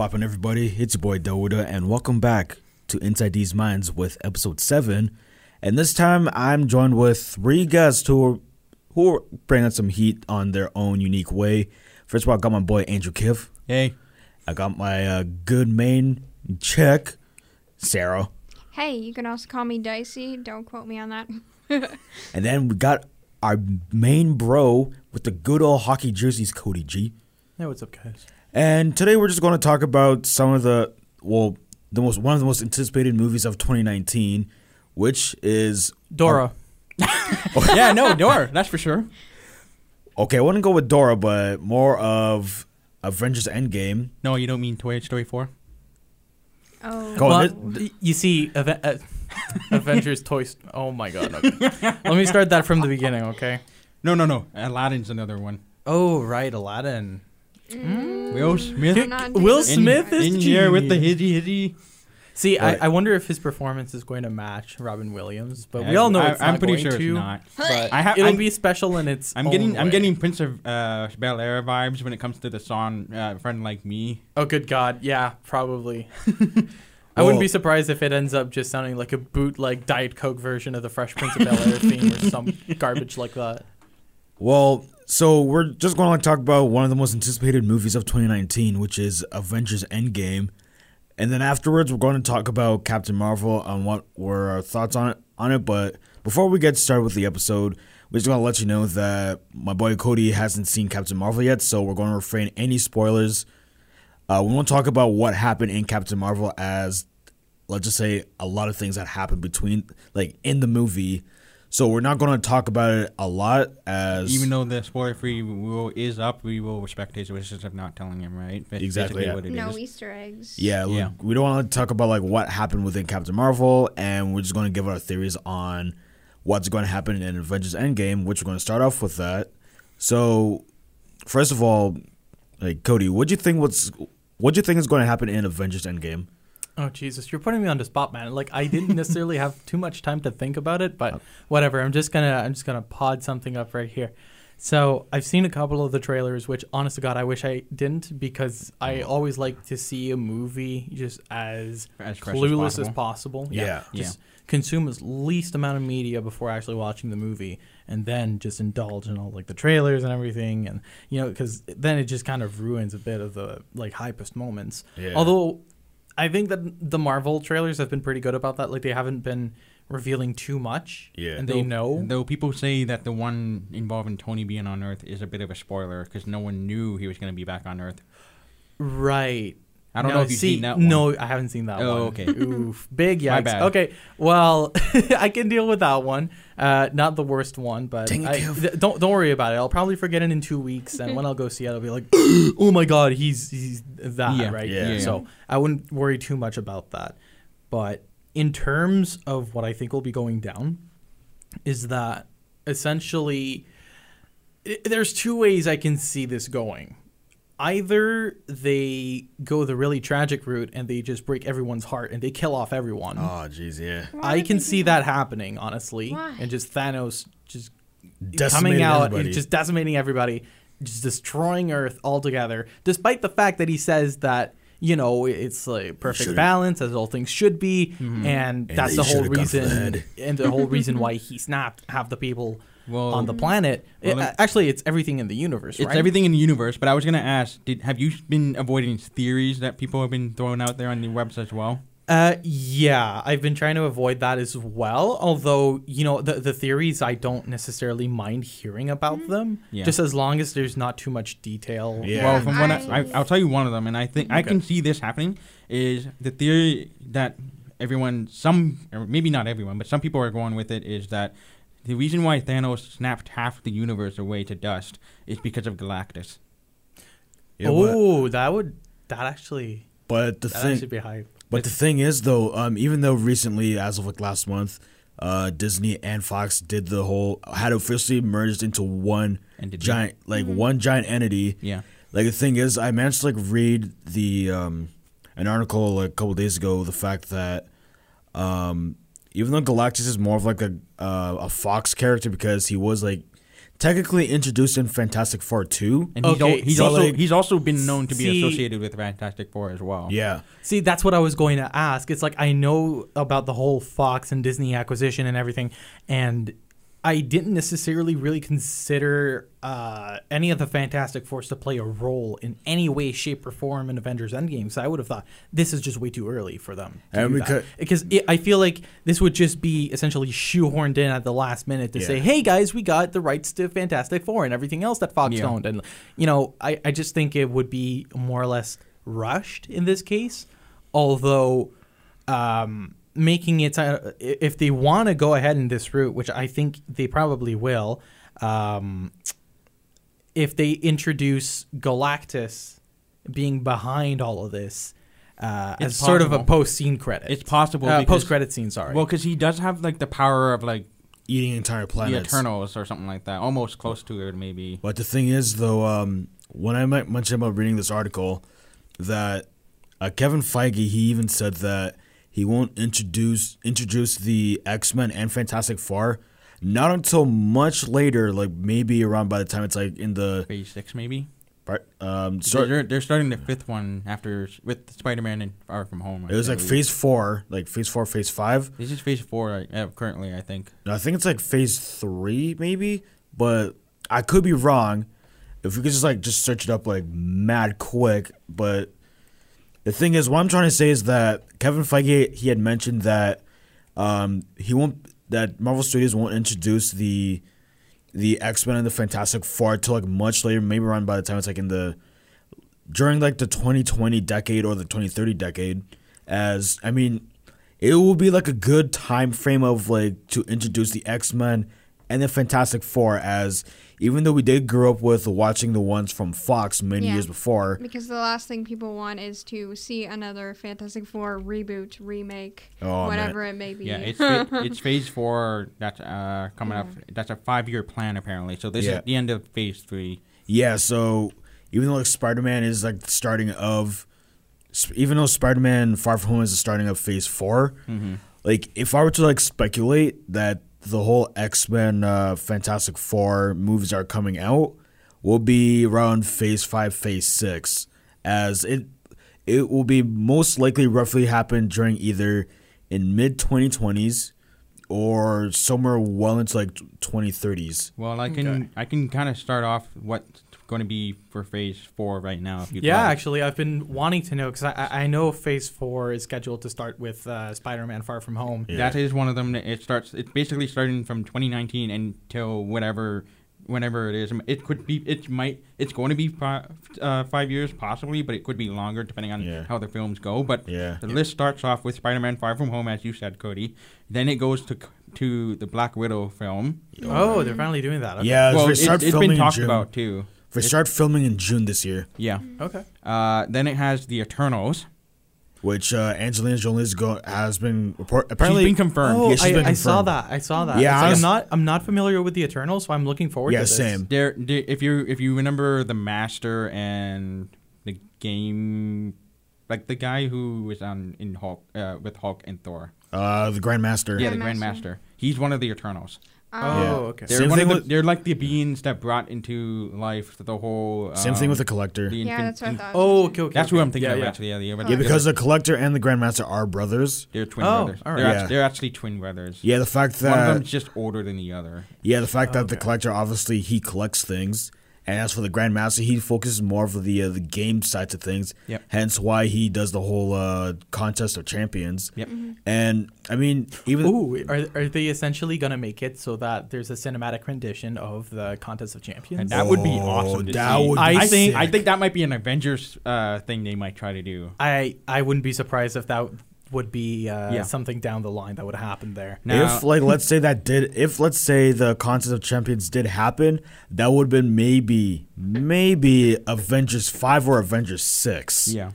Poppin' everybody, it's your boy Dauda, and welcome back to Inside These Minds with episode 7. And this time I'm joined with three guests who are bringing out some heat on their own unique way. First of all, I got my boy Andrew Kiff. Hey. I got my good main chick, Sarah. Hey, you can also call me Dicey. Don't quote me on that. And then we got our main bro with the good old hockey jerseys, Cody G. Hey, what's up, guys? And today we're just going to talk about some of the, well, the most one of the most anticipated movies of 2019, which is Dora. Yeah, no, Dora. That's for sure. Okay, I wouldn't go with Dora, but more of Avengers Endgame. No, you don't mean Toy Story 4? Oh. You see, Avengers Toy Story. Oh, my God. Okay. Let me start that from the beginning, okay? No. Aladdin's another one. Oh, right. Aladdin. Mm. Will Smith is in here with the hitty. See, I wonder if his performance is going to match Robin Williams, but yeah, we all know I'm pretty sure it's not. But it'll be special in its own way. I'm getting Prince of Bel-Air vibes when it comes to the song "Friend Like Me." Oh, good God! Yeah, probably. I wouldn't be surprised if it ends up just sounding like a bootleg Diet Coke version of the Fresh Prince of Bel-Air theme or some garbage like that. Well. So we're just going to talk about one of the most anticipated movies of 2019, which is Avengers Endgame. And then afterwards, we're going to talk about Captain Marvel and what were our thoughts on it. But before we get started with the episode, we're just going to let you know that my boy Cody hasn't seen Captain Marvel yet, so we're going to refrain any spoilers. We won't talk about what happened in Captain Marvel as, let's just say, a lot of things that happened between, like, in the movie. So we're not going to talk about it a lot as... Even though the spoiler-free rule is up, we will respect his wishes of not telling him, right? That's exactly what it is. No Easter eggs. Yeah, we don't want to talk about like what happened within Captain Marvel, and we're just going to give our theories on what's going to happen in Avengers Endgame, which we're going to start off with that. So, first of all, like Cody, what do you think is going to happen in Avengers Endgame? Oh, Jesus, you're putting me on the spot, man. Like, I didn't necessarily have too much time to think about it, but whatever. I'm just gonna pod something up right here. So I've seen a couple of the trailers, which, honest to God, I wish I didn't, because I always like to see a movie just as clueless as possible. Yeah. Just consume as least amount of media before actually watching the movie, and then just indulge in all, like, the trailers and everything, and, you know, because then it just kind of ruins a bit of the, like, hypest moments. Yeah. Although... I think that the Marvel trailers have been pretty good about that. Like, they haven't been revealing too much. Yeah. And they know. Though people say that the one involving Tony being on Earth is a bit of a spoiler because no one knew he was going to be back on Earth. Right. I don't know if you've seen that one. No, I haven't seen that one. Oh, okay. Oof. Big yikes. My bad. Okay. Well, I can deal with that one. Not the worst one, but don't worry about it. I'll probably forget it in 2 weeks, and when I'll go see it, I'll be like, oh my God, he's that, right? Yeah. So I wouldn't worry too much about that. But in terms of what I think will be going down is that essentially there's two ways I can see this going. Either they go the really tragic route and they just break everyone's heart and they kill off everyone. Oh, jeez, yeah. I can see that happening, honestly. Why? And just Thanos just coming out and just decimating everybody, just destroying Earth altogether, despite the fact that he says that, you know, it's like perfect balance, as all things should be, and that's the whole reason, and the whole reason why he snapped half the people... Well, on the planet. Actually, it's everything in the universe, right? It's everything in the universe, but I was going to ask, have you been avoiding theories that people have been throwing out there on the webs as well? Yeah, I've been trying to avoid that as well, although, you know, the theories, I don't necessarily mind hearing about them, just as long as there's not too much detail. Yeah. Well, from what I'll tell you one of them, and I think I can see this happening, is the theory that maybe not everyone, but some people are going with it, is that the reason why Thanos snapped half the universe away to dust is because of Galactus. Yeah, that would actually be hype. But the thing is, though, even though recently, as of like last month, Disney and Fox had officially merged into one giant, like one giant entity. Yeah. Like the thing is, I managed to like read the an article like, a couple days ago. The fact that. Even though Galactus is more of like a Fox character because he was like technically introduced in Fantastic Four 2. And he's also been known to be associated with Fantastic Four as well. Yeah. See, that's what I was going to ask. It's like, I know about the whole Fox and Disney acquisition and everything, and I didn't necessarily really consider any of the Fantastic Four to play a role in any way, shape, or form in Avengers Endgame. So I would have thought this is just way too early for them to do that. Because I feel like this would just be essentially shoehorned in at the last minute to say, hey, guys, we got the rights to Fantastic Four and everything else that Fox owned. And, you know, I just think it would be more or less rushed in this case, although making it, if they want to go ahead in this route, which I think they probably will, if they introduce Galactus being behind all of this as sort of a post-scene credit. It's possible. Post-credit scene, sorry. Well, because he does have like the power of like eating entire planets. The Eternals or something like that. Almost close to it, maybe. But the thing is, though, when I mentioned about reading this article, that Kevin Feige, he even said that he won't introduce the X-Men and Fantastic Four, not until much later, like maybe around by the time it's like in the Phase 6, maybe. They're starting the fifth one after with Spider-Man and Far From Home. It was like Phase 4, Phase 5. This is Phase 4 currently, I think. No, I think it's like Phase 3, maybe, but I could be wrong. If we could just search it up like mad quick, but. The thing is, what I'm trying to say is that Kevin Feige, he had mentioned that Marvel Studios won't introduce the X-Men and the Fantastic Four till like much later, maybe around by the time it's like during the 2020 decade or the 2030 decade. It will be like a good time frame of like to introduce the X-Men and the Fantastic Four, as even though we did grow up with watching the ones from Fox many years before. Because the last thing people want is to see another Fantastic Four reboot, remake, whatever it may be. Yeah, it's Phase 4 that's coming up. That's a 5-year plan, apparently. So this is the end of Phase 3. Yeah, so even though Spider-Man is like the starting of... Even though Spider-Man Far From Home is the starting of Phase 4, if I were to speculate that the whole X-Men Fantastic Four movies are coming out will be around Phase 5, Phase 6, as it will be most likely roughly happen during either in mid-2020s or somewhere well into 2030s. Well, I can kind of start off what's going to be for Phase 4 right now. If you'd like. Actually, I've been wanting to know because I know Phase 4 is scheduled to start with Spider-Man Far From Home. Yeah. That is one of them. It's basically starting from 2019 until whenever it is. It could be. It's going to be 5 years possibly, but it could be longer depending on how the films go. But the list starts off with Spider-Man Far From Home, as you said, Cody. Then it goes to the Black Widow film. Oh, they're finally doing that. Okay. Yeah, well, it's been talked about too. They start filming in June this year. Yeah. Okay. Then it has the Eternals, which Angelina Jolie has been apparently been confirmed. Oh, yeah, I saw that. Yeah, I'm not familiar with the Eternals, so I'm looking forward to this. Yeah, same. If you remember the Master and the game, like the guy who was in Hulk with Hulk and Thor. The Grandmaster. Yeah, the Grandmaster. He's one of the Eternals. Okay. They're like the beings that brought into life the whole... same thing with the Collector. That's what I thought. Oh, okay. That's who I'm thinking about. Actually. Because the Collector and the Grandmaster are brothers. They're twin brothers. All right. They're actually twin brothers. Yeah, the fact that... One of them's just older than the other. Yeah, the fact that the Collector, obviously, he collects things. And as for the Grandmaster, he focuses more for the game sides of things. Yep. Hence why he does the whole Contest of Champions. Yep. Mm-hmm. And, even... Ooh, are they essentially going to make it so that there's a cinematic rendition of the Contest of Champions? And that would be awesome to see. I think that might be an Avengers thing they might try to do. I wouldn't be surprised if that would be something down the line that would happen there. Now, if the Contest of Champions did happen, that would have been maybe Avengers 5 or Avengers 6. Yeah,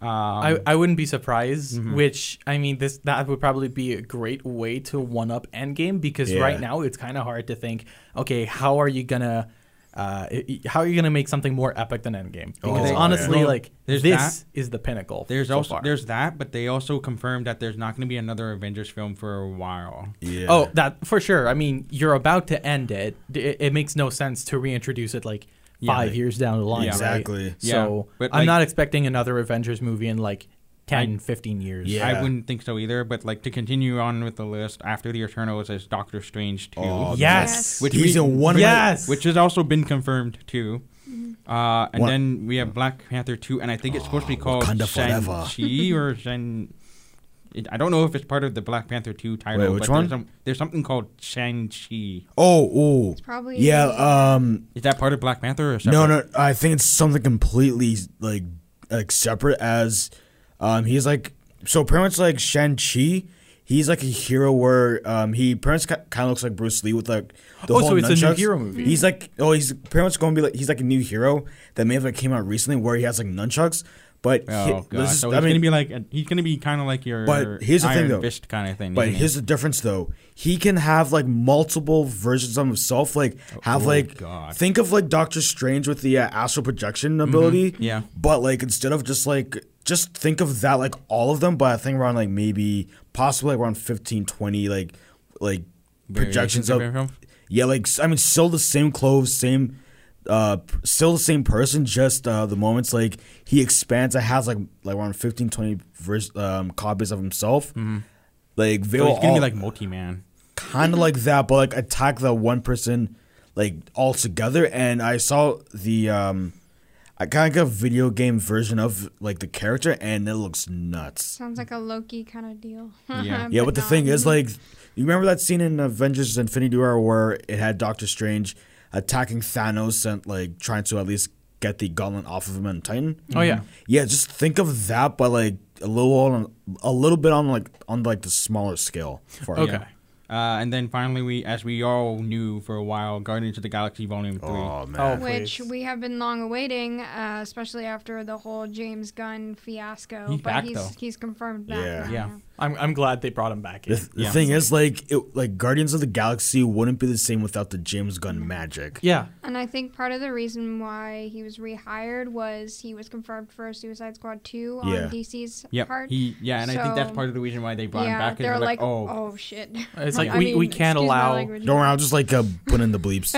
I wouldn't be surprised. Mm-hmm. Which that would probably be a great way to one up Endgame, because right now it's kind of hard to think. Okay, how are you gonna How are you going to make something more epic than Endgame? Because honestly, like, this is the pinnacle. There's also there's that, but they also confirmed that there's not going to be another Avengers film for a while. Yeah. Oh, that for sure. I mean, you're about to end it. It makes no sense to reintroduce it like 5 years down the line. Yeah, exactly. Right? Yeah. So but, like, I'm not expecting another Avengers movie in like 10-15 years. Yeah. I wouldn't think so either, but like to continue on with the list, after the Eternals is Doctor Strange 2. Oh, yes. Which he's in one. Yes. Which has also been confirmed too. And what? Then we have Black Panther 2, and I think it's supposed to be called Shang-Chi or Shang. I don't know if it's part of the Black Panther 2 title. Wait, which one? There's something called Shang-Chi. Oh. It's probably. Yeah. Is that part of Black Panther or separate? No. I think it's something completely like separate as. He's like, so pretty much like Shang-Chi, he's like a hero where he pretty much kind of looks like Bruce Lee with like the whole nunchucks. Oh, so it's a new hero movie. He's like, he's pretty much going to be like, he's like a new hero that may have like came out recently where he has like nunchucks. But so he's going to be like, he's going to be kind of like your Iron Fist kind of thing. But here's the difference though. He can have like multiple versions of himself. Like think of like Doctor Strange with the astral projection ability. Mm-hmm. Yeah. But like instead of just think of that, like, all of them, but I think around, like, maybe, possibly, like, around 15, 20, like projections of... Yeah, like, I mean, still the same clothes, still the same person, just the moments, like, he expands. It has, like around 15, 20 copies of himself. Mm-hmm. Like, they so it's going to be, like, multi-man. Kind of like that, but, like, attack that one person, like, all together. And I saw the... I kind of got a video game version of, like, the character, and it looks nuts. Sounds like a Loki kind of deal. Yeah, but the thing is, like, you remember that scene in Avengers Infinity War where it had Doctor Strange attacking Thanos and, like, trying to at least get the gauntlet off of him and Titan? Oh, yeah. Yeah, just think of that, but, like, a little bit on the smaller scale. Okay. And then finally, as we all knew for a while, Guardians of the Galaxy Volume 3. Oh, man. Which we have been long awaiting, especially after the whole James Gunn fiasco. He's confirmed back. Yeah. I'm glad they brought him back in. The thing is, like Guardians of the Galaxy wouldn't be the same without the James Gunn magic. Yeah. And I think part of the reason why he was rehired was he was confirmed for Suicide Squad 2 on DC's part. I think that's part of the reason why they brought him back. They're like, oh, shit. It's like, we can't allow... Don't worry, I'll just, like, put in the bleeps.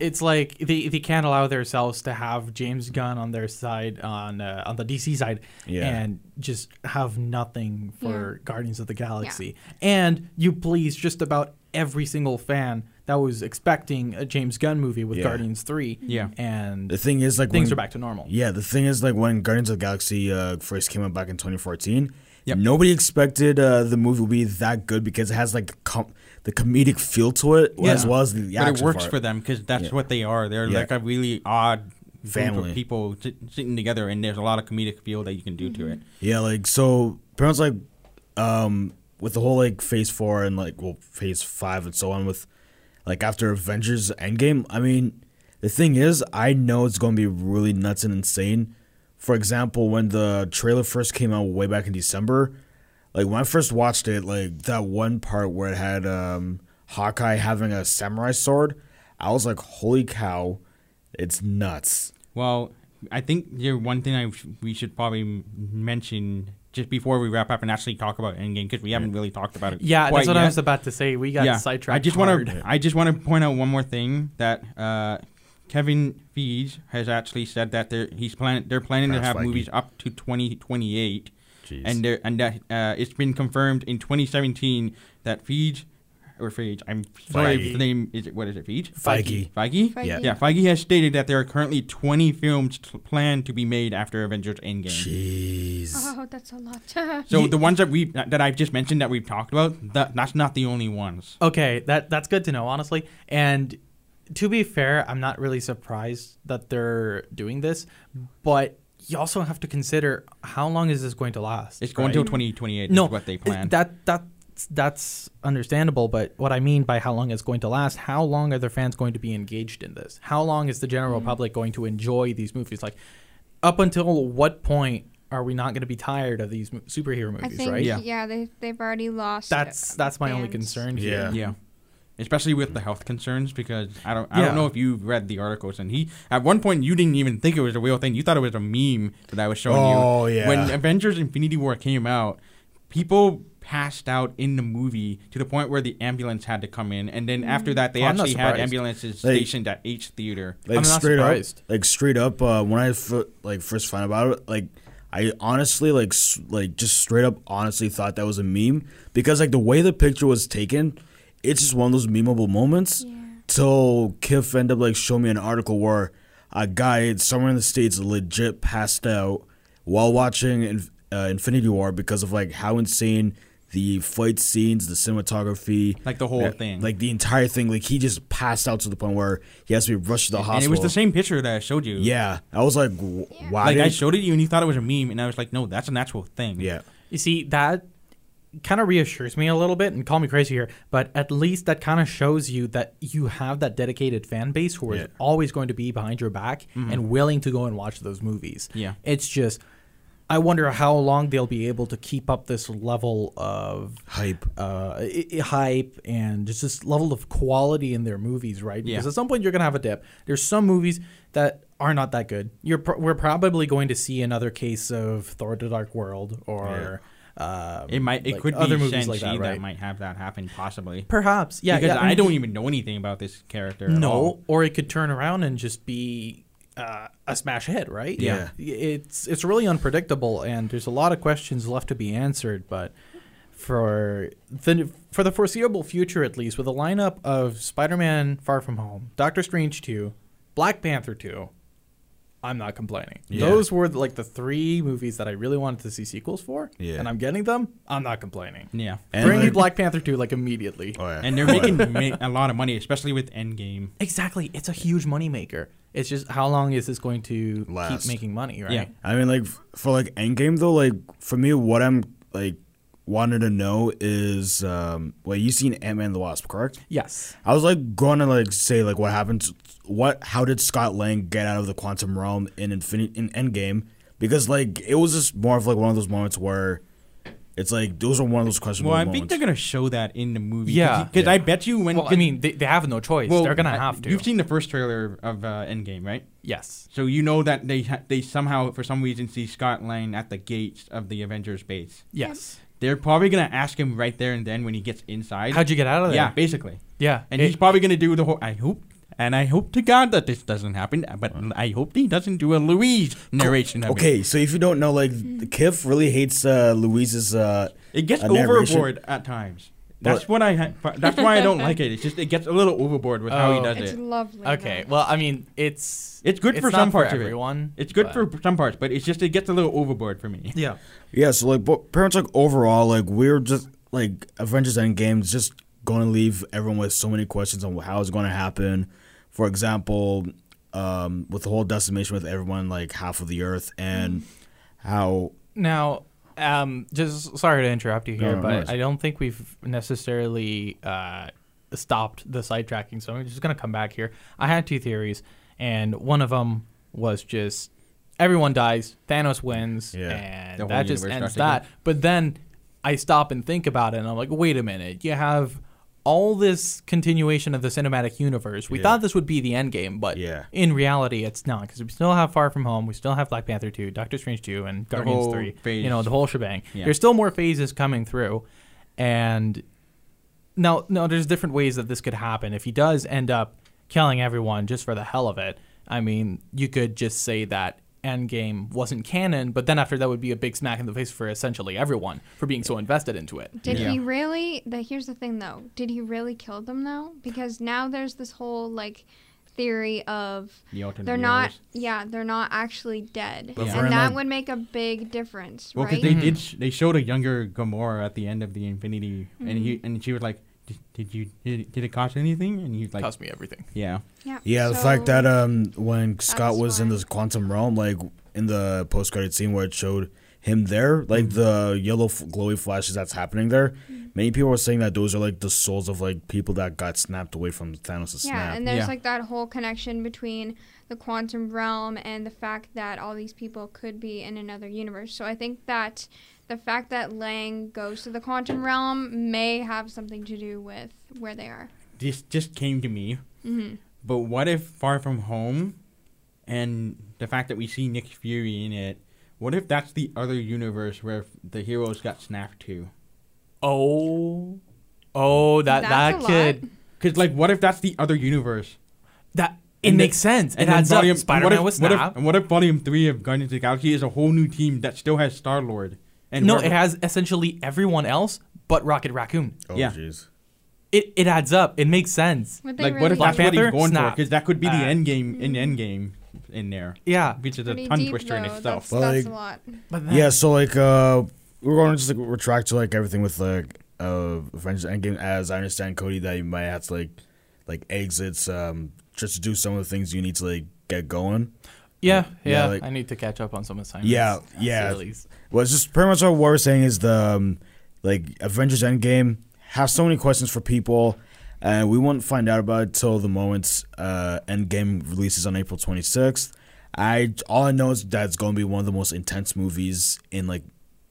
It's like they can't allow themselves to have James Gunn on their side, on the DC side, and just have nothing for... Guardians of the Galaxy. Yeah. And you please just about every single fan that was expecting a James Gunn movie with Guardians 3. Yeah. And the thing is, like, things are back to normal. Yeah, the thing is, like, when Guardians of the Galaxy first came out back in 2014, nobody expected the movie would be that good because it has, like, the comedic feel to it as well as the action. But it works for them because that's what they are. They're, like, a really odd family of people sitting together, and there's a lot of comedic feel that you can do to it. Yeah, like, so parents, like, with the whole, like, Phase 4 and, like, Phase 5 and so on with, like, after Avengers Endgame, I mean, the thing is, I know it's going to be really nuts and insane. For example, when the trailer first came out way back in December, like, when I first watched it, like, that one part where it had Hawkeye having a samurai sword, I was like, holy cow, it's nuts. Well, I think one thing we should probably mention... just before we wrap up and actually talk about Endgame, because we haven't really talked about it. Yeah, that's what I was about to say. We got sidetracked. I just want to point out one more thing that Kevin Feige has actually said that they're planning to have movies up to 2028, and that it's been confirmed in 2017 that Feige. I'm sorry, his name is Feige? Feige. Yeah, Feige has stated that there are currently 20 films planned to be made after Avengers Endgame. Jeez. Oh, that's a lot. So the ones that I've just mentioned that we've talked about, that's not the only ones. Okay, that's good to know, honestly. And to be fair, I'm not really surprised that they're doing this, but you also have to consider how long is this going to last. It's going until 2028. Is what they plan. That's understandable, but what I mean by how long it's going to last, how long are their fans going to be engaged in this? How long is the general public going to enjoy these movies? Like, up until what point are we not going to be tired of these superhero movies, I think, right? Yeah, they've already lost. That's my only concern here. Yeah. especially with the health concerns, because I don't know if you've read the articles, and he at one point you didn't even think it was a real thing. You thought it was a meme that I was showing you. Oh yeah. When Avengers Infinity War came out, people passed out in the movie to the point where the ambulance had to come in, and then after that they actually had ambulances stationed at each theater. Like, I'm not surprised. Up, like straight up, when I first found out about it, like I honestly just straight up honestly thought that was a meme, because like the way the picture was taken, it's just one of those memeable moments. Yeah. Till Kiff ended up like showing me an article where a guy somewhere in the States legit passed out while watching Infinity War because of like how insane the fight scenes, the cinematography, like the whole thing, like the entire thing, like he just passed out to the point where he has to be rushed to the hospital. And it was the same picture that I showed you. Yeah, I was like, why? Like I showed it to you, and you thought it was a meme, and I was like, no, that's an actual thing. Yeah, you see, that kind of reassures me a little bit, and call me crazy here, but at least that kind of shows you that you have that dedicated fan base who is always going to be behind your back and willing to go and watch those movies. Yeah, it's just, I wonder how long they'll be able to keep up this level of hype, and just this level of quality in their movies, right? Because at some point you're going to have a dip. There's some movies that are not that good. We're probably going to see another case of Thor: The Dark World, or it could be Shang-Chi like that, right? That might have that happen, possibly. Perhaps, yeah. Because I don't even know anything about this character. No, at all. Or it could turn around and just be a smash hit, right? Yeah. It's really unpredictable, and there's a lot of questions left to be answered, but for the foreseeable future, at least, with a lineup of Spider-Man: Far From Home, Doctor Strange 2, Black Panther 2, I'm not complaining. Yeah. Those were like the three movies that I really wanted to see sequels for, and I'm getting them. I'm not complaining. Yeah, and bring me Black Panther 2 like immediately. Oh, yeah. And they're making a lot of money, especially with Endgame. Exactly, it's a huge moneymaker. It's just, how long is this going to keep making money, right? Yeah. I mean, like for like Endgame though, like for me, what I'm like wanted to know is, you've seen Ant-Man and the Wasp, correct? Yes. I was like going to like say like what happened. How did Scott Lang get out of the quantum realm in Endgame? Because like it was just more of like one of those moments where it's like those are one of those questions. Well, I think they're gonna show that in the movie. Yeah, because I bet you when. Well, I mean, they have no choice. Well, they're gonna have to. You've seen the first trailer of Endgame, right? Yes. So you know that they somehow for some reason see Scott Lang at the gates of the Avengers base. Yes. They're probably going to ask him right there and then when he gets inside. How'd you get out of there? Yeah, basically. Yeah. And he's probably going to do the whole, I hope to God that this doesn't happen, but I hope he doesn't do a Louise narration of it. Okay, so if you don't know, like, Kiff really hates Louise's it gets overboard at times. That's why I don't like it. It's just it gets a little overboard with how he does it. It's lovely. Okay. Though. Well, I mean, it's good for some parts of it. It's good for some parts, but it's just it gets a little overboard for me. Yeah. Yeah. So like, parents like overall, like we're just like Avengers Endgame is just going to leave everyone with so many questions on how it's going to happen. For example, with the whole decimation with everyone, like half of the Earth, and how now. Just sorry to interrupt you here, but I don't think we've necessarily stopped the sidetracking, so I'm just going to come back here. I had two theories, and one of them was just everyone dies, Thanos wins, and that just ends that. Again. But then I stop and think about it, and I'm like, wait a minute, you have all this continuation of the cinematic universe. We thought this would be the end game, but in reality, it's not, because we still have Far From Home, we still have Black Panther 2, Doctor Strange 2, and Guardians 3. Phase. You know, the whole shebang. Yeah. There's still more phases coming through, and now there's different ways that this could happen. If he does end up killing everyone just for the hell of it, I mean, you could just say that Endgame wasn't canon, but then after that would be a big smack in the face for essentially everyone for being so invested into it. Did he really? Here's the thing, though. Did he really kill them, though? Because now there's this whole like theory of they're not actually dead, and that would make a big difference. Well, because they showed a younger Gamora at the end of the Infinity, and she was like, Did it cost anything? And you like cost me everything. Yeah. Yeah. Yeah. So the fact that when Scott was in this quantum realm, like in the post-credit scene where it showed him there, like the yellow glowy flashes that's happening there, many people were saying that those are like the souls of like people that got snapped away from Thanos' snap. Yeah, and there's like that whole connection between the quantum realm and the fact that all these people could be in another universe. So I think that the fact that Lang goes to the quantum realm may have something to do with where they are. this just came to me. Mm-hmm. But what if Far From Home and the fact that we see Nick Fury in it, what if that's the other universe where the heroes got snapped to? Oh, that kid. Because, like, what if that's the other universe? That... It makes sense. It adds up. Spider-Man was snapped. And what if Volume 3 of Guardians of the Galaxy is a whole new team that still has Star-Lord? And no, it has essentially everyone else but Rocket Raccoon. Oh, jeez. Yeah. It adds up. It makes sense. Like, really what if Black Panther going for? Because that could be the end game in there. Yeah. Which is a tongue twister in itself. That's a lot. Yeah, so, like, we're going to just like retract to, like, everything with, like, Avengers Endgame. As I understand, Cody, that you might have to, like exits... just to do some of the things you need to, like, get going. Yeah. Like, I need to catch up on some assignments. Yeah. Well, it's just pretty much what we're saying is the, like, Avengers Endgame has so many questions for people, and we won't find out about it till the moment Endgame releases on April 26th. All I know is that's going to be one of the most intense movies in, like,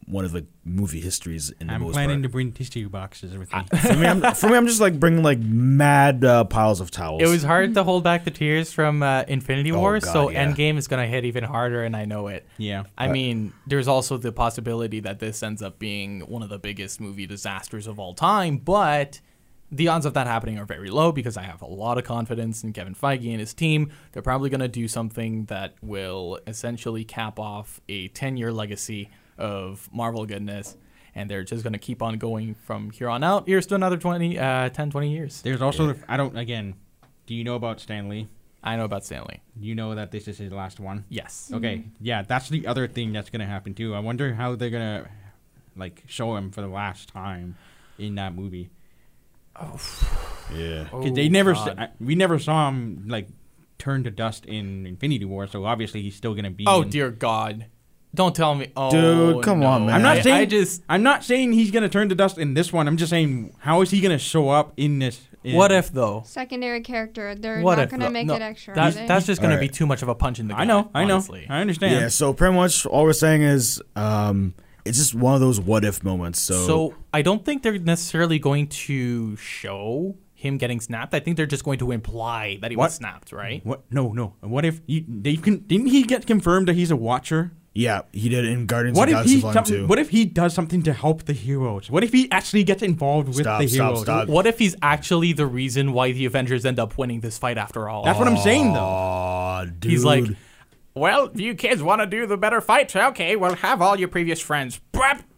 one of the movie histories in the most part. I'm planning to bring tissue boxes with me. For me, I'm just like bringing like mad piles of towels. It was hard to hold back the tears from Infinity War, Endgame is going to hit even harder, and I know it. Yeah. I mean, there's also the possibility that this ends up being one of the biggest movie disasters of all time, but the odds of that happening are very low because I have a lot of confidence in Kevin Feige and his team. They're probably going to do something that will essentially cap off a 10-year legacy of Marvel goodness, and they're just going to keep on going from here on out. Here's to another 10-20 years. There's also do you know about Stan Lee? I know about Stan Lee. You know that this is his last one? Yes. Okay. Yeah, that's the other thing that's going to happen too. I wonder how they're going to like show him for the last time in that movie. Oh. Yeah. Cuz they never we never saw him like turn to dust in Infinity War, so obviously he's still going to be dear God. Don't tell me. Oh, dude, come on, man. I'm not saying he's going to turn to dust in this one. I'm just saying, how is he going to show up in this? What if, though? Secondary character. They're not going to make it extra. That's just going to be too much of a punch in the gut. I know. Honestly. I understand. Yeah, so pretty much all we're saying is it's just one of those what-if moments. So I don't think they're necessarily going to show him getting snapped. I think they're just going to imply that he was snapped, right? What? No. What if didn't he get confirmed that he's a Watcher? Yeah, he did in Guardians of the Galaxy Volume 2. What if he does something to help the heroes? What if he actually gets involved with the heroes? Stop. What if he's actually the reason why the Avengers end up winning this fight after all? That's what I'm saying, though. Dude. He's like, well, you kids want to do the better fights? Okay, well, have all your previous friends.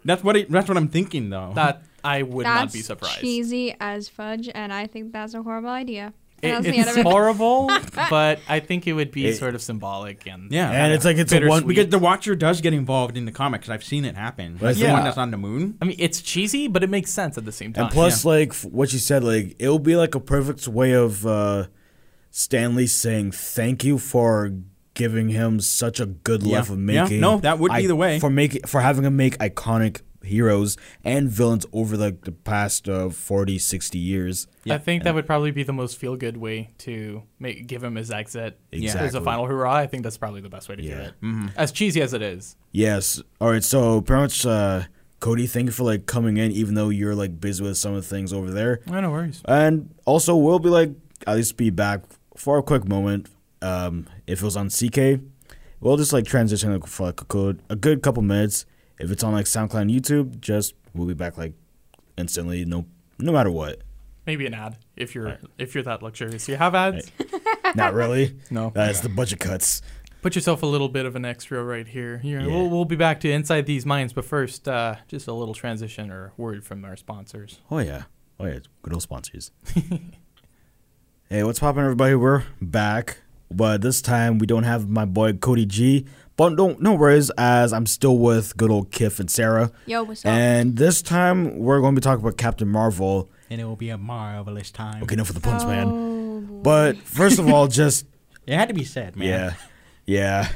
That's what I'm thinking, though. That's not be surprised. That's cheesy as fudge, and I think that's a horrible idea. It's horrible, but I think it would be sort of symbolic. And yeah, and it's like it's a one because the Watcher does get involved in the comics. I've seen it happen. Like the one that's on the moon. I mean, it's cheesy, but it makes sense at the same time. And plus, like what you said, like it'll be like a perfect way of Stan Lee saying thank you for giving him such a good life of making. Yeah. No, that would be the way for having him make iconic heroes and villains over the past 40, 60 years. Yeah. I think that would probably be the most feel-good way to give him his exit. Exactly. As a final hurrah, I think that's probably the best way to do it. Mm-hmm. As cheesy as it is. Yes. All right, so pretty much, Cody, thank you for like coming in, even though you're like busy with some of the things over there. Oh, no worries. And also, we'll be like, at least be back for a quick moment. If it was on CK, we'll just like transition for like a good couple minutes. If it's on like SoundCloud and YouTube, we'll be back like instantly, no matter what. Maybe an ad if you're that luxurious. You have ads? Right. Not really. No. That's the budget cuts. Put yourself a little bit of an extra right here. Yeah. We'll be back to Inside These Minds, but first, just a little transition or word from our sponsors. Oh yeah, good old sponsors. Hey, what's poppin', everybody? We're back, but this time we don't have my boy Cody G. But no worries, as I'm still with good old Kiff and Sarah. Yo, what's up? And this time, we're going to be talking about Captain Marvel. And it will be a marvelous time. Okay, enough with the puns, man. But first of all, just... It had to be said, man. Yeah.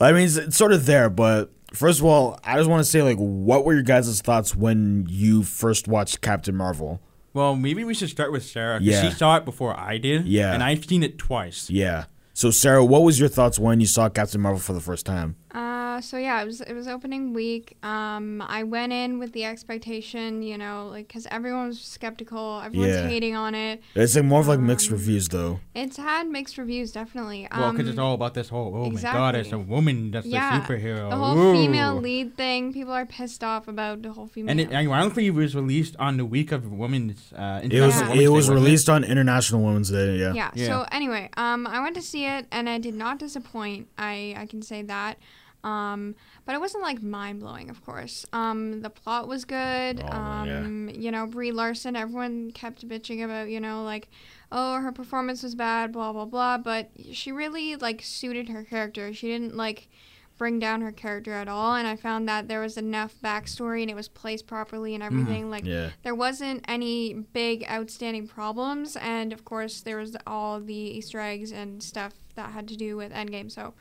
I mean, it's sort of there, but first of all, I just want to say, like, what were your guys' thoughts when you first watched Captain Marvel? Well, maybe we should start with Sarah, because she saw it before I did. Yeah. And I've seen it twice. Yeah. So, Sarah, what was your thoughts when you saw Captain Marvel for the first time? So yeah, it was opening week. I went in with the expectation, you know, like, because everyone was skeptical, everyone's hating on it. It's like more of like mixed reviews though. It's had mixed reviews, definitely. Well, because it's all about this whole my god, it's a woman that's the superhero. The whole female lead thing. People are pissed off about the whole female. And ironically, it was released on the week of Women's. It was released on International Women's Day. Yeah. So anyway, I went to see it and I did not disappoint. I can say that. But it wasn't like mind blowing, of course. The plot was good. You know, Brie Larson, everyone kept bitching about, you know, like, oh, her performance was bad, blah, blah, blah. But she really like suited her character. She didn't like bring down her character at all. And I found that there was enough backstory and it was placed properly and everything. There wasn't any big outstanding problems. And of course there was all the Easter eggs and stuff that had to do with Endgame. So,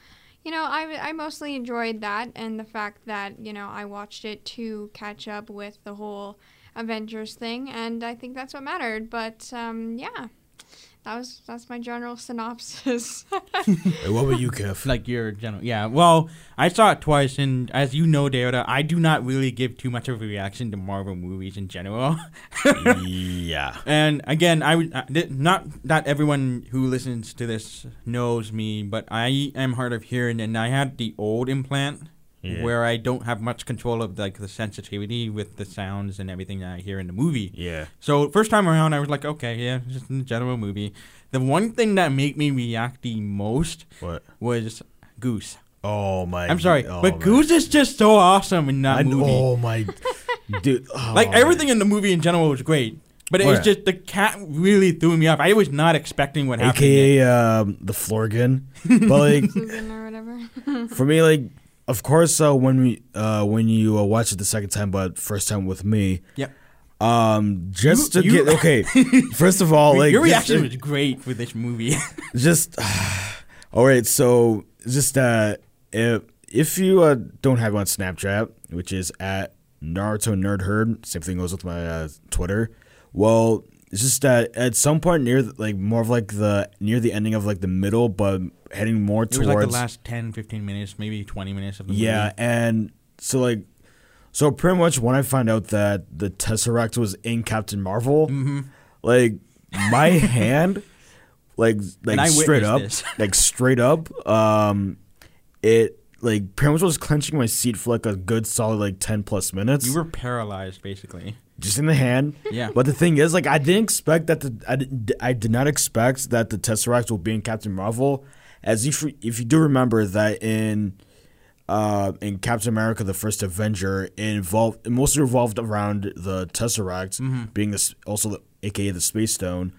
you know, I mostly enjoyed that, and the fact that, you know, I watched it to catch up with the whole Avengers thing, and I think that's what mattered. But that's my general synopsis. Hey, what were you, Kev? Like your general, yeah. Well, I saw it twice, and as you know, Deota, I do not really give too much of a reaction to Marvel movies in general. Yeah. And again, I would not that everyone who listens to this knows me, but I am hard of hearing, and I had the old implant where I don't have much control of like the sensitivity with the sounds and everything that I hear in the movie. Yeah. So first time around, I was like, okay, yeah, just in the general movie. The one thing that made me react the most was Goose. Oh my! I'm sorry, but Goose is just so awesome in that movie. Oh my, dude! Oh, like everything in the movie in general was great. But it was just the cat really threw me off. I was not expecting what happened. AKA the Florgan. But like for me, like. Of course, when you watch it the second time, but first time with me. Yep. First of all, like your reaction was great for this movie. All right. So if you don't have on Snapchat, which is at Naruto Nerd Herd, same thing goes with my Twitter. Well, it's just that at some point near the ending of like the middle, but heading more towards like the last 10, 15 minutes, maybe 20 minutes of the movie. Yeah, and so pretty much when I found out that the Tesseract was in Captain Marvel, like my hand, straight up, it like pretty much was clenching my seat for like a good solid like 10 plus minutes. You were paralyzed basically. Just in the hand. Yeah. But the thing is, like, I did not expect that the Tesseract will be in Captain Marvel. As if you do remember that in Captain America: The First Avenger, it mostly revolved around the Tesseract being AKA the Space Stone,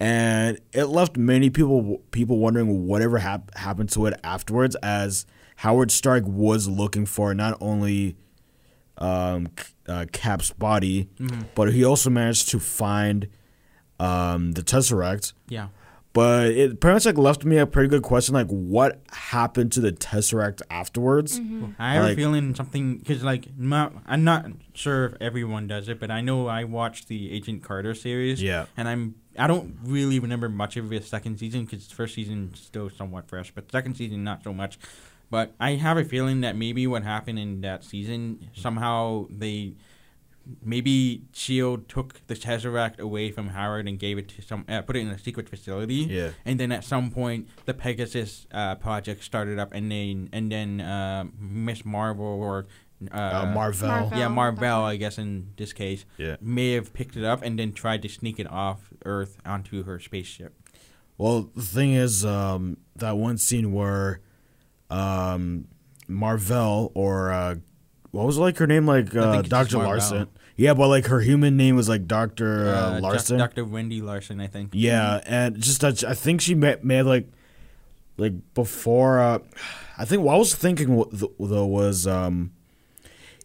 and it left many people wondering whatever happened to it afterwards. As Howard Stark was looking for not only Cap's body, but he also managed to find the Tesseract. Yeah. But it pretty much like left me a pretty good question, like what happened to the Tesseract afterwards? I have a feeling something, because like I'm not sure if everyone does it, but I know I watched the Agent Carter series. Yeah. And I don't really remember much of the second season because the first season is still somewhat fresh, but second season not so much. But I have a feeling that maybe what happened in that season somehow maybe S.H.I.E.L.D. took the Tesseract away from Howard and gave it to put it in a secret facility. Yeah. And then at some point, the Pegasus project started up, and then Miss Marvel or Mar-Vell. Yeah, Mar-Vell, I guess in this case, may have picked it up and then tried to sneak it off Earth onto her spaceship. Well, the thing is, that one scene where Mar-Vell or what was her name? Like Dr. Larson. Yeah, but like her human name was like Dr. Larson. Dr. Wendy Larson, I think. Yeah, and just I think she made like before. I think what I was thinking though was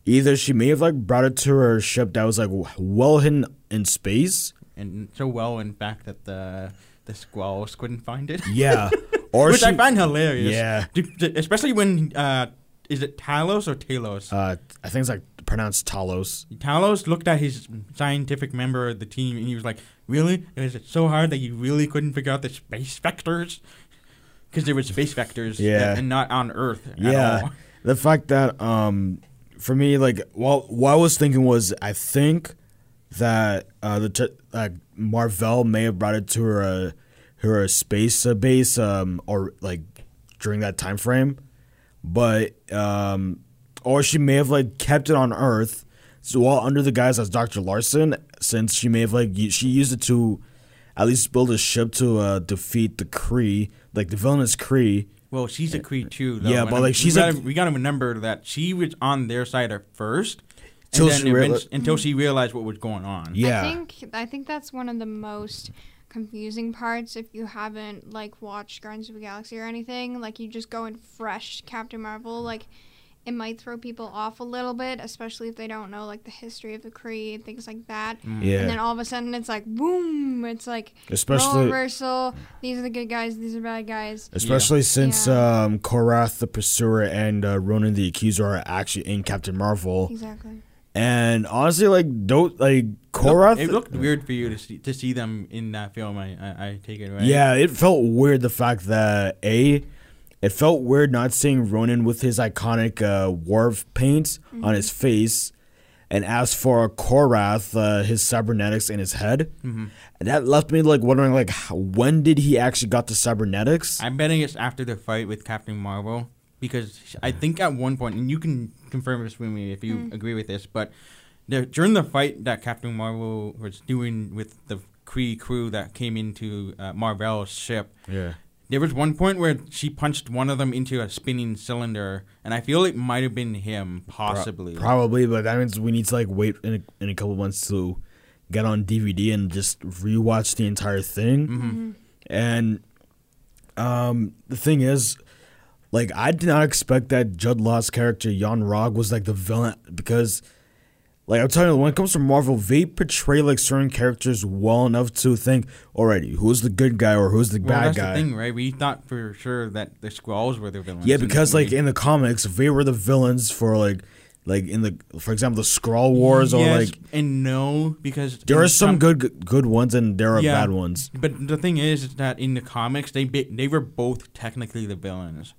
either she may have like brought it to her ship that was like well hidden in space, and so well in fact that the squalls couldn't find it. Yeah, which I find hilarious. Yeah, especially when. Is it Talos or Talos? I think it's pronounced Talos. Talos looked at his scientific member of the team and he was like, really? Is it so hard that you really couldn't figure out the space vectors? Because there were space vectors and not on Earth at all. the fact that for me, like, what I was thinking was, I think that Mar-Vell may have brought it to her space base or like during that time frame, but or she may have like kept it on Earth, so while under the guise as Dr. Larson, since she may have like she used it to at least build a ship to defeat the Kree, like the villainous Kree. Well, she's a Kree too, though. Yeah, but like we gotta remember that she was on their side at first, and then until she realized what was going on. Yeah, I think that's one of the most confusing parts. If you haven't like watched Guardians of the Galaxy or anything, like you just go in fresh Captain Marvel, like it might throw people off a little bit, especially if they don't know like the history of the Kree and things like that. Yeah. And then all of a sudden it's like boom, it's like especially reversal. These are the good guys, these are bad guys. Especially since Korath the Pursuer and Ronan the Accuser are actually in Captain Marvel. Exactly. And honestly, like don't like Korath. It looked weird for you to see them in that film. I take it, right? Yeah, it felt weird. The fact that it felt weird not seeing Ronan with his iconic warp paint on his face, and as for Korath, his cybernetics in his head, and that left me like wondering, like, when did he actually got the cybernetics? I'm betting it's after the fight with Captain Marvel, because I think at one point, and you can confirm this with me if you agree with this, but during the fight that Captain Marvel was doing with the Kree crew that came into Mar-Vell's ship, there was one point where she punched one of them into a spinning cylinder, and I feel it might have been him, possibly. Probably, but that means we need to like wait in a couple months to get on DVD and just rewatch the entire thing. And the thing is, like, I did not expect that Judd Law's character, Jan Rogg, was like the villain, because, like, I'm telling you, when it comes to Marvel, they portray, like, certain characters well enough to think, alrighty, who's the good guy or who's the bad guy? That's the thing, right? We thought for sure that the Skrulls were the villains. Yeah, because, like, in the comics, they were the villains for, like in the, for example, the Skrull Wars or, like... and no, because... There are some good ones and there are bad ones. But the thing is that in the comics, they were both technically the villains,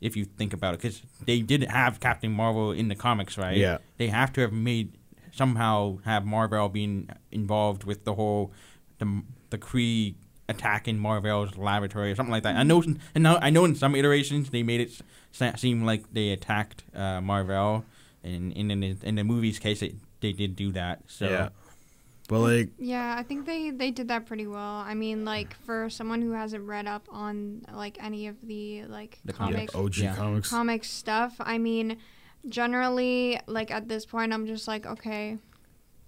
if you think about it, because they didn't have Captain Marvel in the comics, right? Yeah. They have to have somehow have Mar-Vell being involved with the whole, the Kree attack in Mar-Vell's laboratory or something like that. I know in some iterations they made it seem like they attacked Mar-Vell, and in the movie's case they did do that. So. Yeah. But like, yeah, I think they did that pretty well. I mean, like, for someone who hasn't read up on like any of the like the comic stuff, I mean, generally, like, at this point, I'm just like, okay,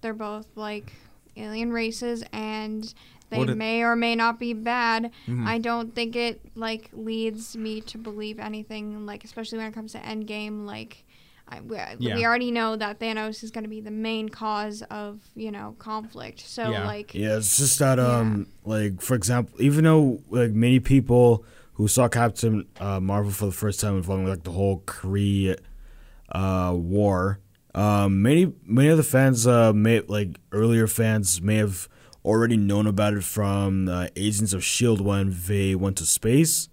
they're both like alien races, and they may or may not be bad. I don't think it like leads me to believe anything, like, especially when it comes to Endgame, like. We already know that Thanos is going to be the main cause of, you know, conflict. So, like... Yeah, it's just that, like, for example, even though, like, many people who saw Captain Marvel for the first time involving, like, the whole Kree war, many of the fans, earlier fans may have already known about it from Agents of S.H.I.E.L.D. when they went to space.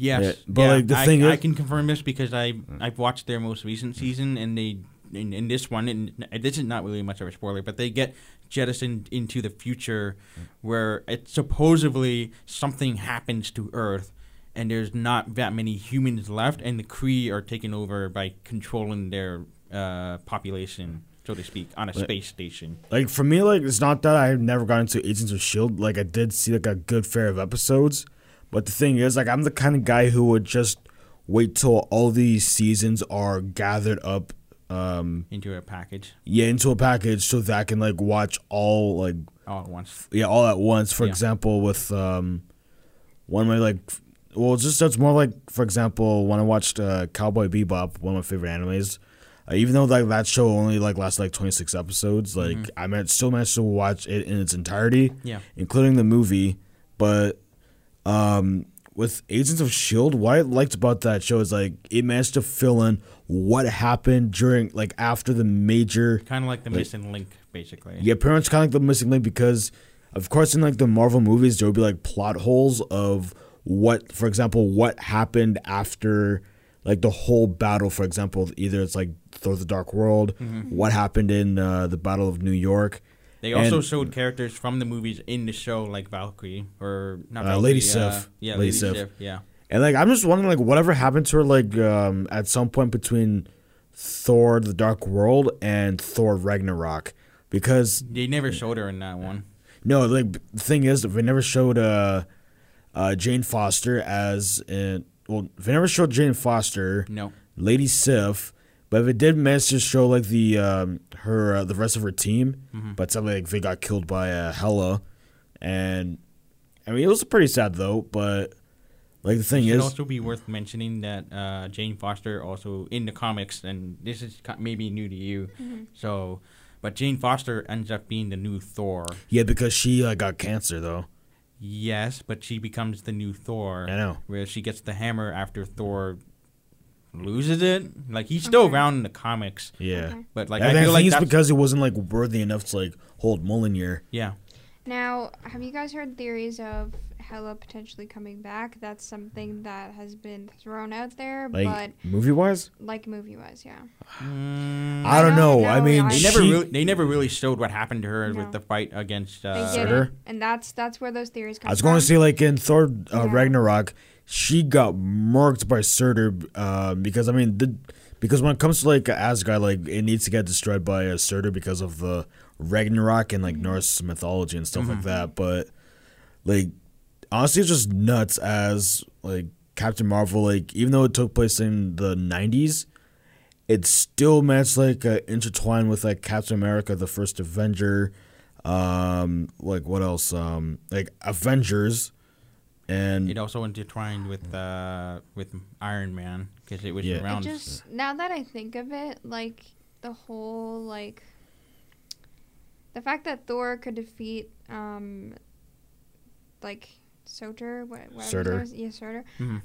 Yes, yeah, but like the thing is, I can confirm this because I've watched their most recent season, and they in this one, and this is not really much of a spoiler, but they get jettisoned into the future, where it supposedly something happens to Earth, and there's not that many humans left, and the Kree are taken over by controlling their population, so to speak, on a space station. Like, for me, like, it's not that I've never gotten into Agents of S.H.I.E.L.D. Like, I did see like a good fair of episodes. But the thing is, like, I'm the kind of guy who would just wait till all these seasons are gathered up. Into a package? Yeah, into a package so that I can, like, watch all, like... All at once. Yeah, all at once. For example, with one of my, like... Well, just that's more like, for example, when I watched Cowboy Bebop, one of my favorite animes, even though, like, that show only, like, lasted, like, 26 episodes, like, I still managed to watch it in its entirety, including the movie, but... with Agents of S.H.I.E.L.D., what I liked about that show is, like, it managed to fill in what happened during, like, after the major... Kind of like the missing link, basically. Yeah, pretty much kind of like the missing link because, of course, in, like, the Marvel movies, there would be, like, plot holes of what, for example, what happened after... like the whole battle, for example, either it's like Thor: The Dark World, mm-hmm. what happened in the Battle of New York. They also showed characters from the movies in the show, like Valkyrie or not Valkyrie, Lady Sif. Yeah, Lady Sif. Yeah. And like I'm just wondering, like whatever happened to her, like at some point between Thor: The Dark World and Thor: Ragnarok, because they never showed her in that one. No, like the thing is, they never showed Jane Foster as in. Well, they never showed Jane Foster. No. Lady Sif. But if it did manage to show like the her the rest of her team, mm-hmm. but something like they got killed by Hela, and I mean it was pretty sad though. But like the thing is, it'd also be worth mentioning that Jane Foster also in the comics, and this is maybe new to you, mm-hmm. so but Jane Foster ends up being the new Thor. Yeah, because she got cancer though. Yes, but she becomes the new Thor. I know. Where she gets the hammer after Thor loses it. Like he's still around in the comics. Yeah. Okay. But like I feel like it's because it wasn't like worthy enough to like hold Mjolnir. Yeah. Now, have you guys heard theories of Hela potentially coming back? That's something that has been thrown out there, like, but movie-wise? Like movie-wise, yeah. I don't know. I mean, they never really showed what happened to her with the fight against Surtur. And that's where those theories come from. I was going to say like in Thor Ragnarok, she got murked by Surtur because, I mean, because when it comes to, like, Asgard, like, it needs to get destroyed by Surtur because of the Ragnarok and, like, mm-hmm. Norse mythology and stuff mm-hmm. like that. But, like, honestly, it's just nuts as, like, Captain Marvel, like, even though it took place in the 90s, it still managed to, like, intertwine with, like, Captain America, the first Avenger, like, what else? Like, Avengers. And it also intertwined with Iron Man because it was around. Now that I think of it, like the whole like the fact that Thor could defeat like Surtur, mm-hmm.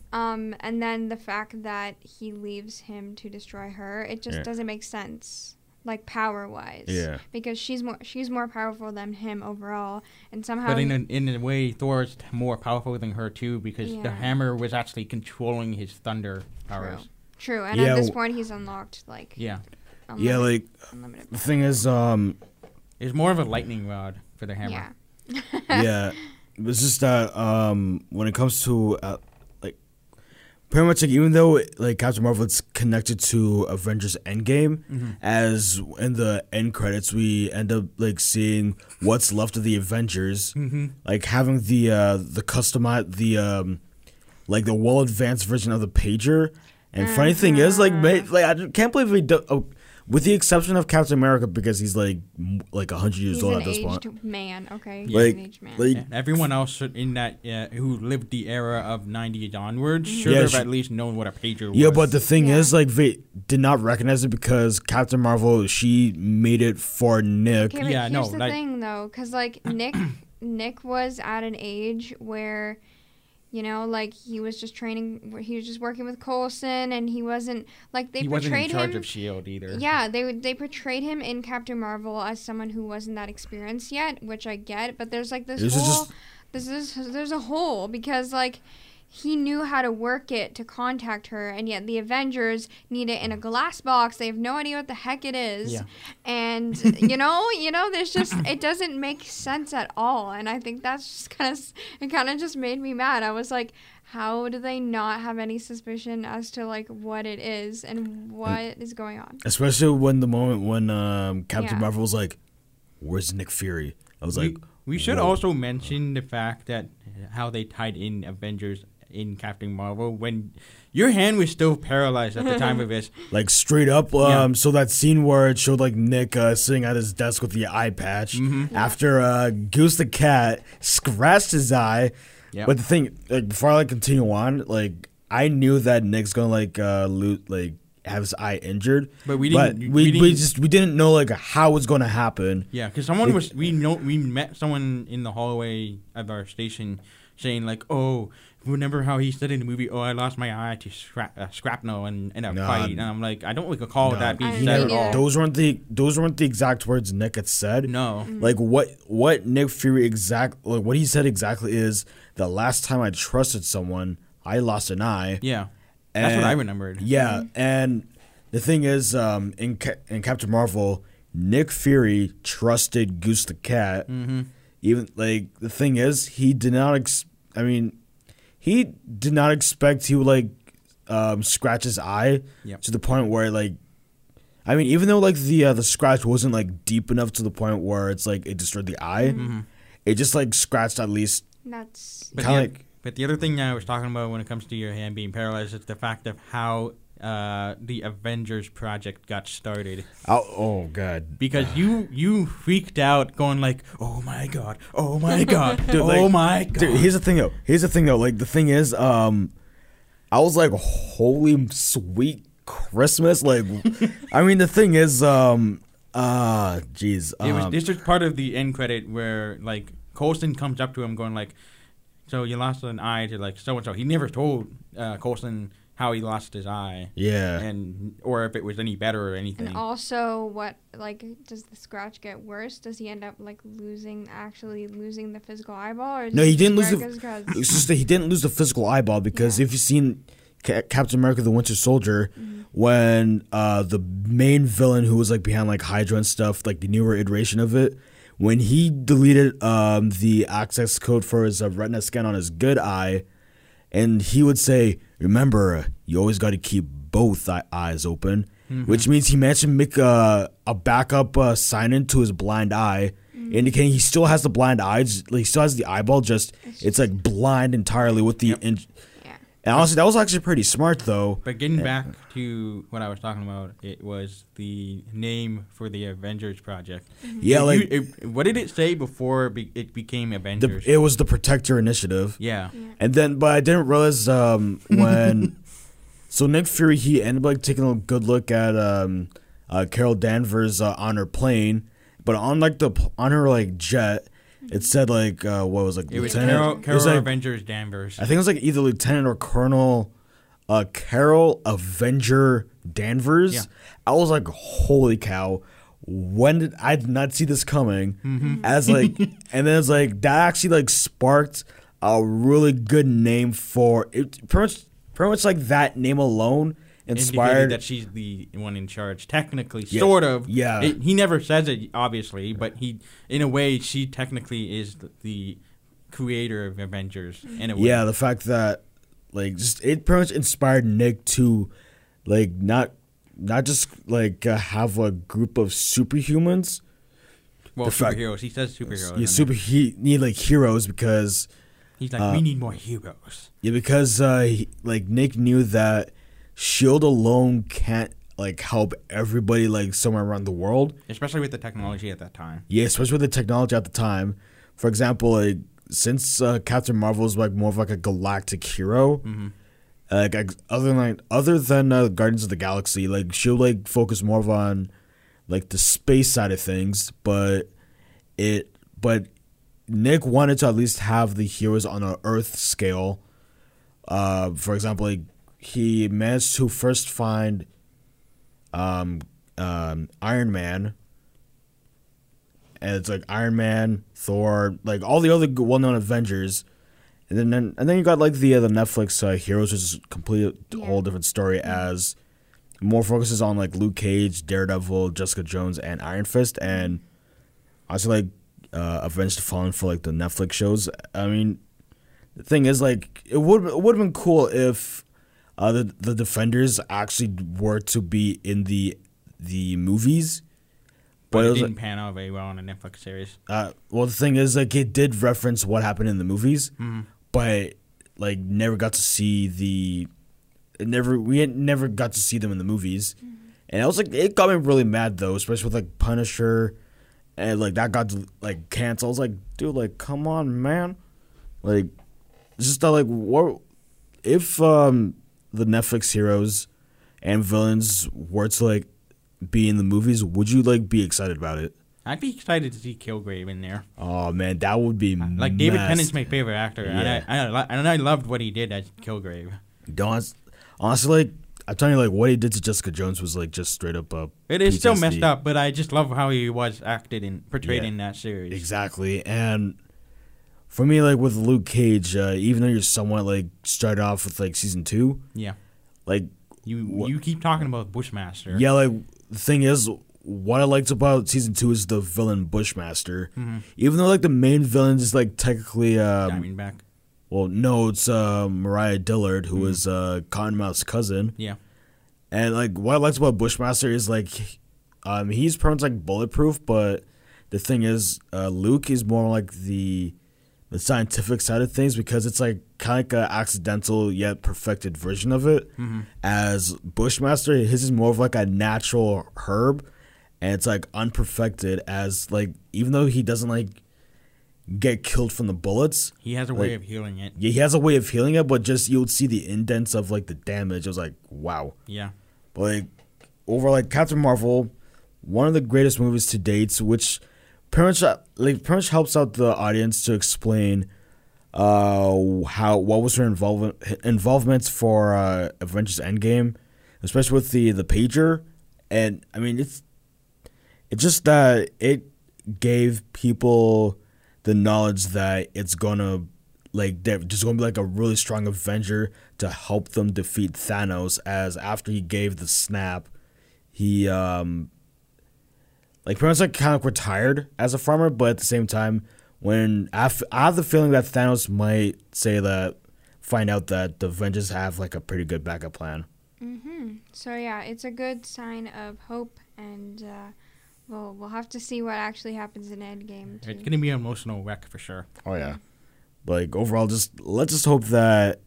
And then the fact that he leaves him to destroy her, it just doesn't make sense. Like power wise, because she's more powerful than him overall, and somehow. But in a way, Thor's more powerful than her too, because the hammer was actually controlling his thunder powers. True. And at this point, he's unlocked like. Yeah. Yeah, like the thing is, it's more of a lightning rod for the hammer. Yeah. yeah, it's just that when it comes to like, pretty much like even though like Captain Marvel it's connected to Avengers Endgame, mm-hmm. as in the end credits we end up like seeing what's left of the Avengers, mm-hmm. like having the customized like the well advanced version of the pager. And funny thing is like I can't believe we with the exception of Captain America because he's like 100 years old at this point. He's an aged man, okay. Yeah. Like, an aged man. Like, everyone else in that who lived the era of 90s onwards should have at least known what a pager was. Yeah, but the thing is, like, they did not recognize it because Captain Marvel, she made it for Nick. Okay, yeah, here's the thing, though, because, like, Nick was at an age where... You know, like, he was just training, he was just working with Coulson, and he wasn't, like, they portrayed him. He wasn't in charge of S.H.I.E.L.D. either. Yeah, they portrayed him in Captain Marvel as someone who wasn't that experienced yet, which I get, but there's, like, there's a hole, because, like, he knew how to work it to contact her, and yet the Avengers need it in a glass box. They have no idea what the heck it is. Yeah. And, you know, there's just, it doesn't make sense at all. And I think that's just it kind of just made me mad. I was like, how do they not have any suspicion as to, like, what it is and what is going on? Especially when the moment when Captain Marvel was like, where's Nick Fury? I was like, we should also mention the fact that how they tied in Avengers in Captain Marvel when your hand was still paralyzed at the time of this. Like straight up, so that scene where it showed like Nick sitting at his desk with the eye patch mm-hmm. after Goose the cat scratched his eye. Yep. But the thing, like before I like continue on, like I knew that Nick's gonna like have his eye injured, but we didn't know like how it was going to happen. Yeah, because we met someone in the hallway of our station saying like, oh, remember how he said in the movie, oh, I lost my eye to shrapnel in a fight, and I'm like, I don't recall that being said at all. Those weren't the exact words Nick had said. No, mm-hmm. like what Nick Fury what he said exactly is the last time I trusted someone, I lost an eye. Yeah. And that's what I remembered. Yeah, mm-hmm. And the thing is, in Captain Marvel, Nick Fury trusted Goose the cat. Mm-hmm. Even like the thing is, he did not. He did not expect he would scratch his eye to the point where even though the scratch wasn't deep enough to the point where it's it destroyed the eye, mm-hmm. it just scratched at least. That's But the other thing I was talking about when it comes to your hand being paralyzed is the fact of how the Avengers project got started. Oh God! Because you freaked out, going "Oh my God! Oh my God! Dude, oh my God!" Dude, here's the thing though. The thing is, I was like, "Holy sweet Christmas!" The thing is, jeez. This is part of the end credit where Coulson comes up to him, going So you lost an eye to so-and-so. He never told Coulson how he lost his eye. Yeah. Or if it was any better or anything. And also, what, does the scratch get worse? Does he end up, losing the physical eyeball? Or no, he didn't lose the physical eyeball because if you've seen Captain America the Winter Soldier, mm-hmm. when the main villain who was, behind, Hydra and stuff, the newer iteration of it, when he deleted the access code for his retina scan on his good eye, and he would say, remember, you always got to keep both eyes open, mm-hmm. which means he managed to make a backup sign-in to his blind eye, mm-hmm. indicating he still has the blind eyes, he still has the eyeball, it's blind entirely with the... Yep. And honestly, that was actually pretty smart, though. But getting back to what I was talking about, it was the name for the Avengers project. Yeah, what did it say before it became Avengers? It was the Protector Initiative. Yeah. And then, but I didn't realize when... So Nick Fury, he ended up taking a good look at Carol Danvers on her plane. But on her jet... It said what was it Lieutenant? Carol it was, Avengers Danvers. I think it was either Lieutenant or Colonel Carol Avenger Danvers. Yeah. I was holy cow. I did not see this coming. Mm-hmm. And then it's that actually sparked a really good name for it. Pretty much that name alone inspired that she's the one in charge, technically, sort of. Yeah, he never says it, obviously, but he, in a way, she technically is the creator of Avengers. In a way. Yeah, the fact that it pretty much inspired Nick to not just have a group of superhumans. Well, superheroes. He says superheroes. Yeah, need heroes because he's we need more heroes. Yeah, because Nick knew that. S.H.I.E.L.D. alone can't help everybody somewhere around the world, especially with the technology at that time. Yeah, especially with the technology at the time. For example, since Captain Marvel is more of a galactic hero, mm-hmm. Other than Guardians of the Galaxy, she'll focus more on the space side of things. But Nick wanted to at least have the heroes on an Earth scale. For example, he managed to first find Iron Man. And it's Iron Man, Thor, all the other well-known Avengers. And then you got the Netflix Heroes, which is completely a whole different story, as more focuses on Luke Cage, Daredevil, Jessica Jones, and Iron Fist. And honestly, Avengers Fallen for the Netflix shows. I mean, the thing is it would have been cool if the Defenders actually were to be in the movies, but it didn't pan out very well on a Netflix series. Well, the thing is, it did reference what happened in the movies, mm-hmm. but never got to see never got to see them in the movies, mm-hmm. and I was it got me really mad though, especially with Punisher, and that got canceled. I was dude, come on, man, it's just that what if the Netflix heroes and villains were to be in the movies, would you be excited about it? I'd be excited to see Kilgrave in there. Oh man, that would be David Tennant's my favorite actor, yeah. and I loved what he did as Kilgrave. Honestly, I'm telling you, what he did to Jessica Jones was just straight up it is PTSD. Still messed up, but I just love how he was acted and portrayed in that series. Exactly, and for me, with Luke Cage, even though you're somewhat started off with season 2, yeah, Like you keep talking about Bushmaster. Yeah, like the thing is, what I liked about season 2 is the villain Bushmaster. Mm-hmm. Even though like the main villain is like technically Diamondback. Well, no, it's Mariah Dillard, who is Cottonmouth's cousin. Yeah. And like what I liked about Bushmaster is like he's pretty much like bulletproof, but the thing is, Luke is more like the scientific side of things, because it's like kind of like an accidental yet perfected version of it. Mm-hmm. As Bushmaster, his is more of like a natural herb, and it's like unperfected. As like, even though he doesn't like get killed from the bullets, he has a way of healing it. Yeah, he has a way of healing it, but just you'll see the indents of like the damage. It was like, wow. Yeah. But like overall, like Captain Marvel, one of the greatest movies to date, which pretty much helps out the audience to explain what was her involvement for Avengers Endgame, especially with the pager. And I mean, it's just that it gave people the knowledge that it's gonna, like, they're just gonna be like a really strong Avenger to help them defeat Thanos. As after he gave the snap, he like, pretty much, like, kind of retired as a farmer, but at the same time, when I have the feeling that Thanos might find out that the Avengers have, like, a pretty good backup plan. Mm-hmm. So, yeah, it's a good sign of hope, and we'll have to see what actually happens in Endgame, too. It's going to be an emotional wreck for sure. Oh, yeah. But, like, overall, let's just hope that,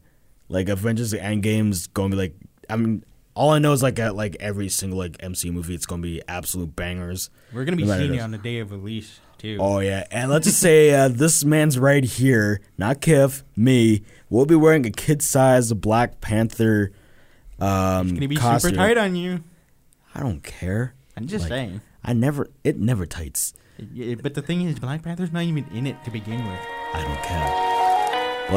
like, Avengers Endgame's going to be, like, I mean, all I know is, like, at, like, every single, like, MCU movie, it's going to be absolute bangers. We're going to be seeing it on the day of release, too. Oh, yeah. And let's just say this man's right here, not Kiff, me, will be wearing a kid-sized Black Panther costume. It's going to be super tight on you. I don't care. I'm just saying. It never tights. But the thing is, Black Panther's not even in it to begin with. I don't care.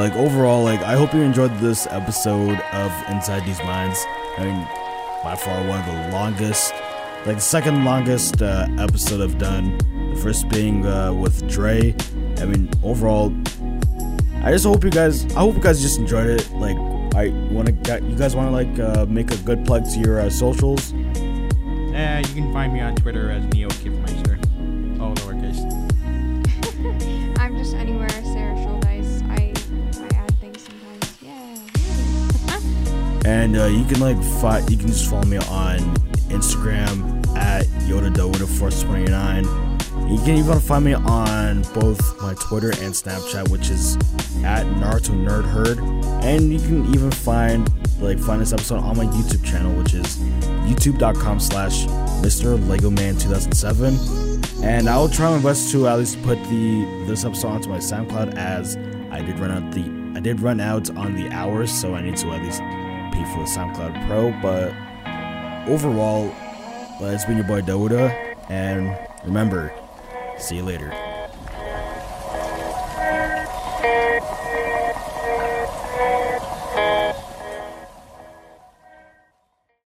Like, overall, like, I hope you enjoyed this episode of Inside These Minds. I mean, by far one of the longest, like the second longest episode I've done. The first being with Dre. I mean, overall, I hope you guys just enjoyed it. Like, you guys want to make a good plug to your socials? Yeah, you can find me on Twitter as NeoKiffmeister. All lowercase. I'm just anywhere Sarah Schuldeis. I add things sometimes. Yeah. And you can just follow me on Instagram at YodaDoWita429. You can even find me on both my Twitter and Snapchat, which is at Naruto Nerd Herd. And you can even find this episode on my YouTube channel, which is youtube.com/MrLegoMan2007. And I will try my best to at least put this episode onto my SoundCloud, as I did run out on the hours, so I need to at least pay for the SoundCloud Pro. But overall, it's been your boy Doda, and remember, see you later.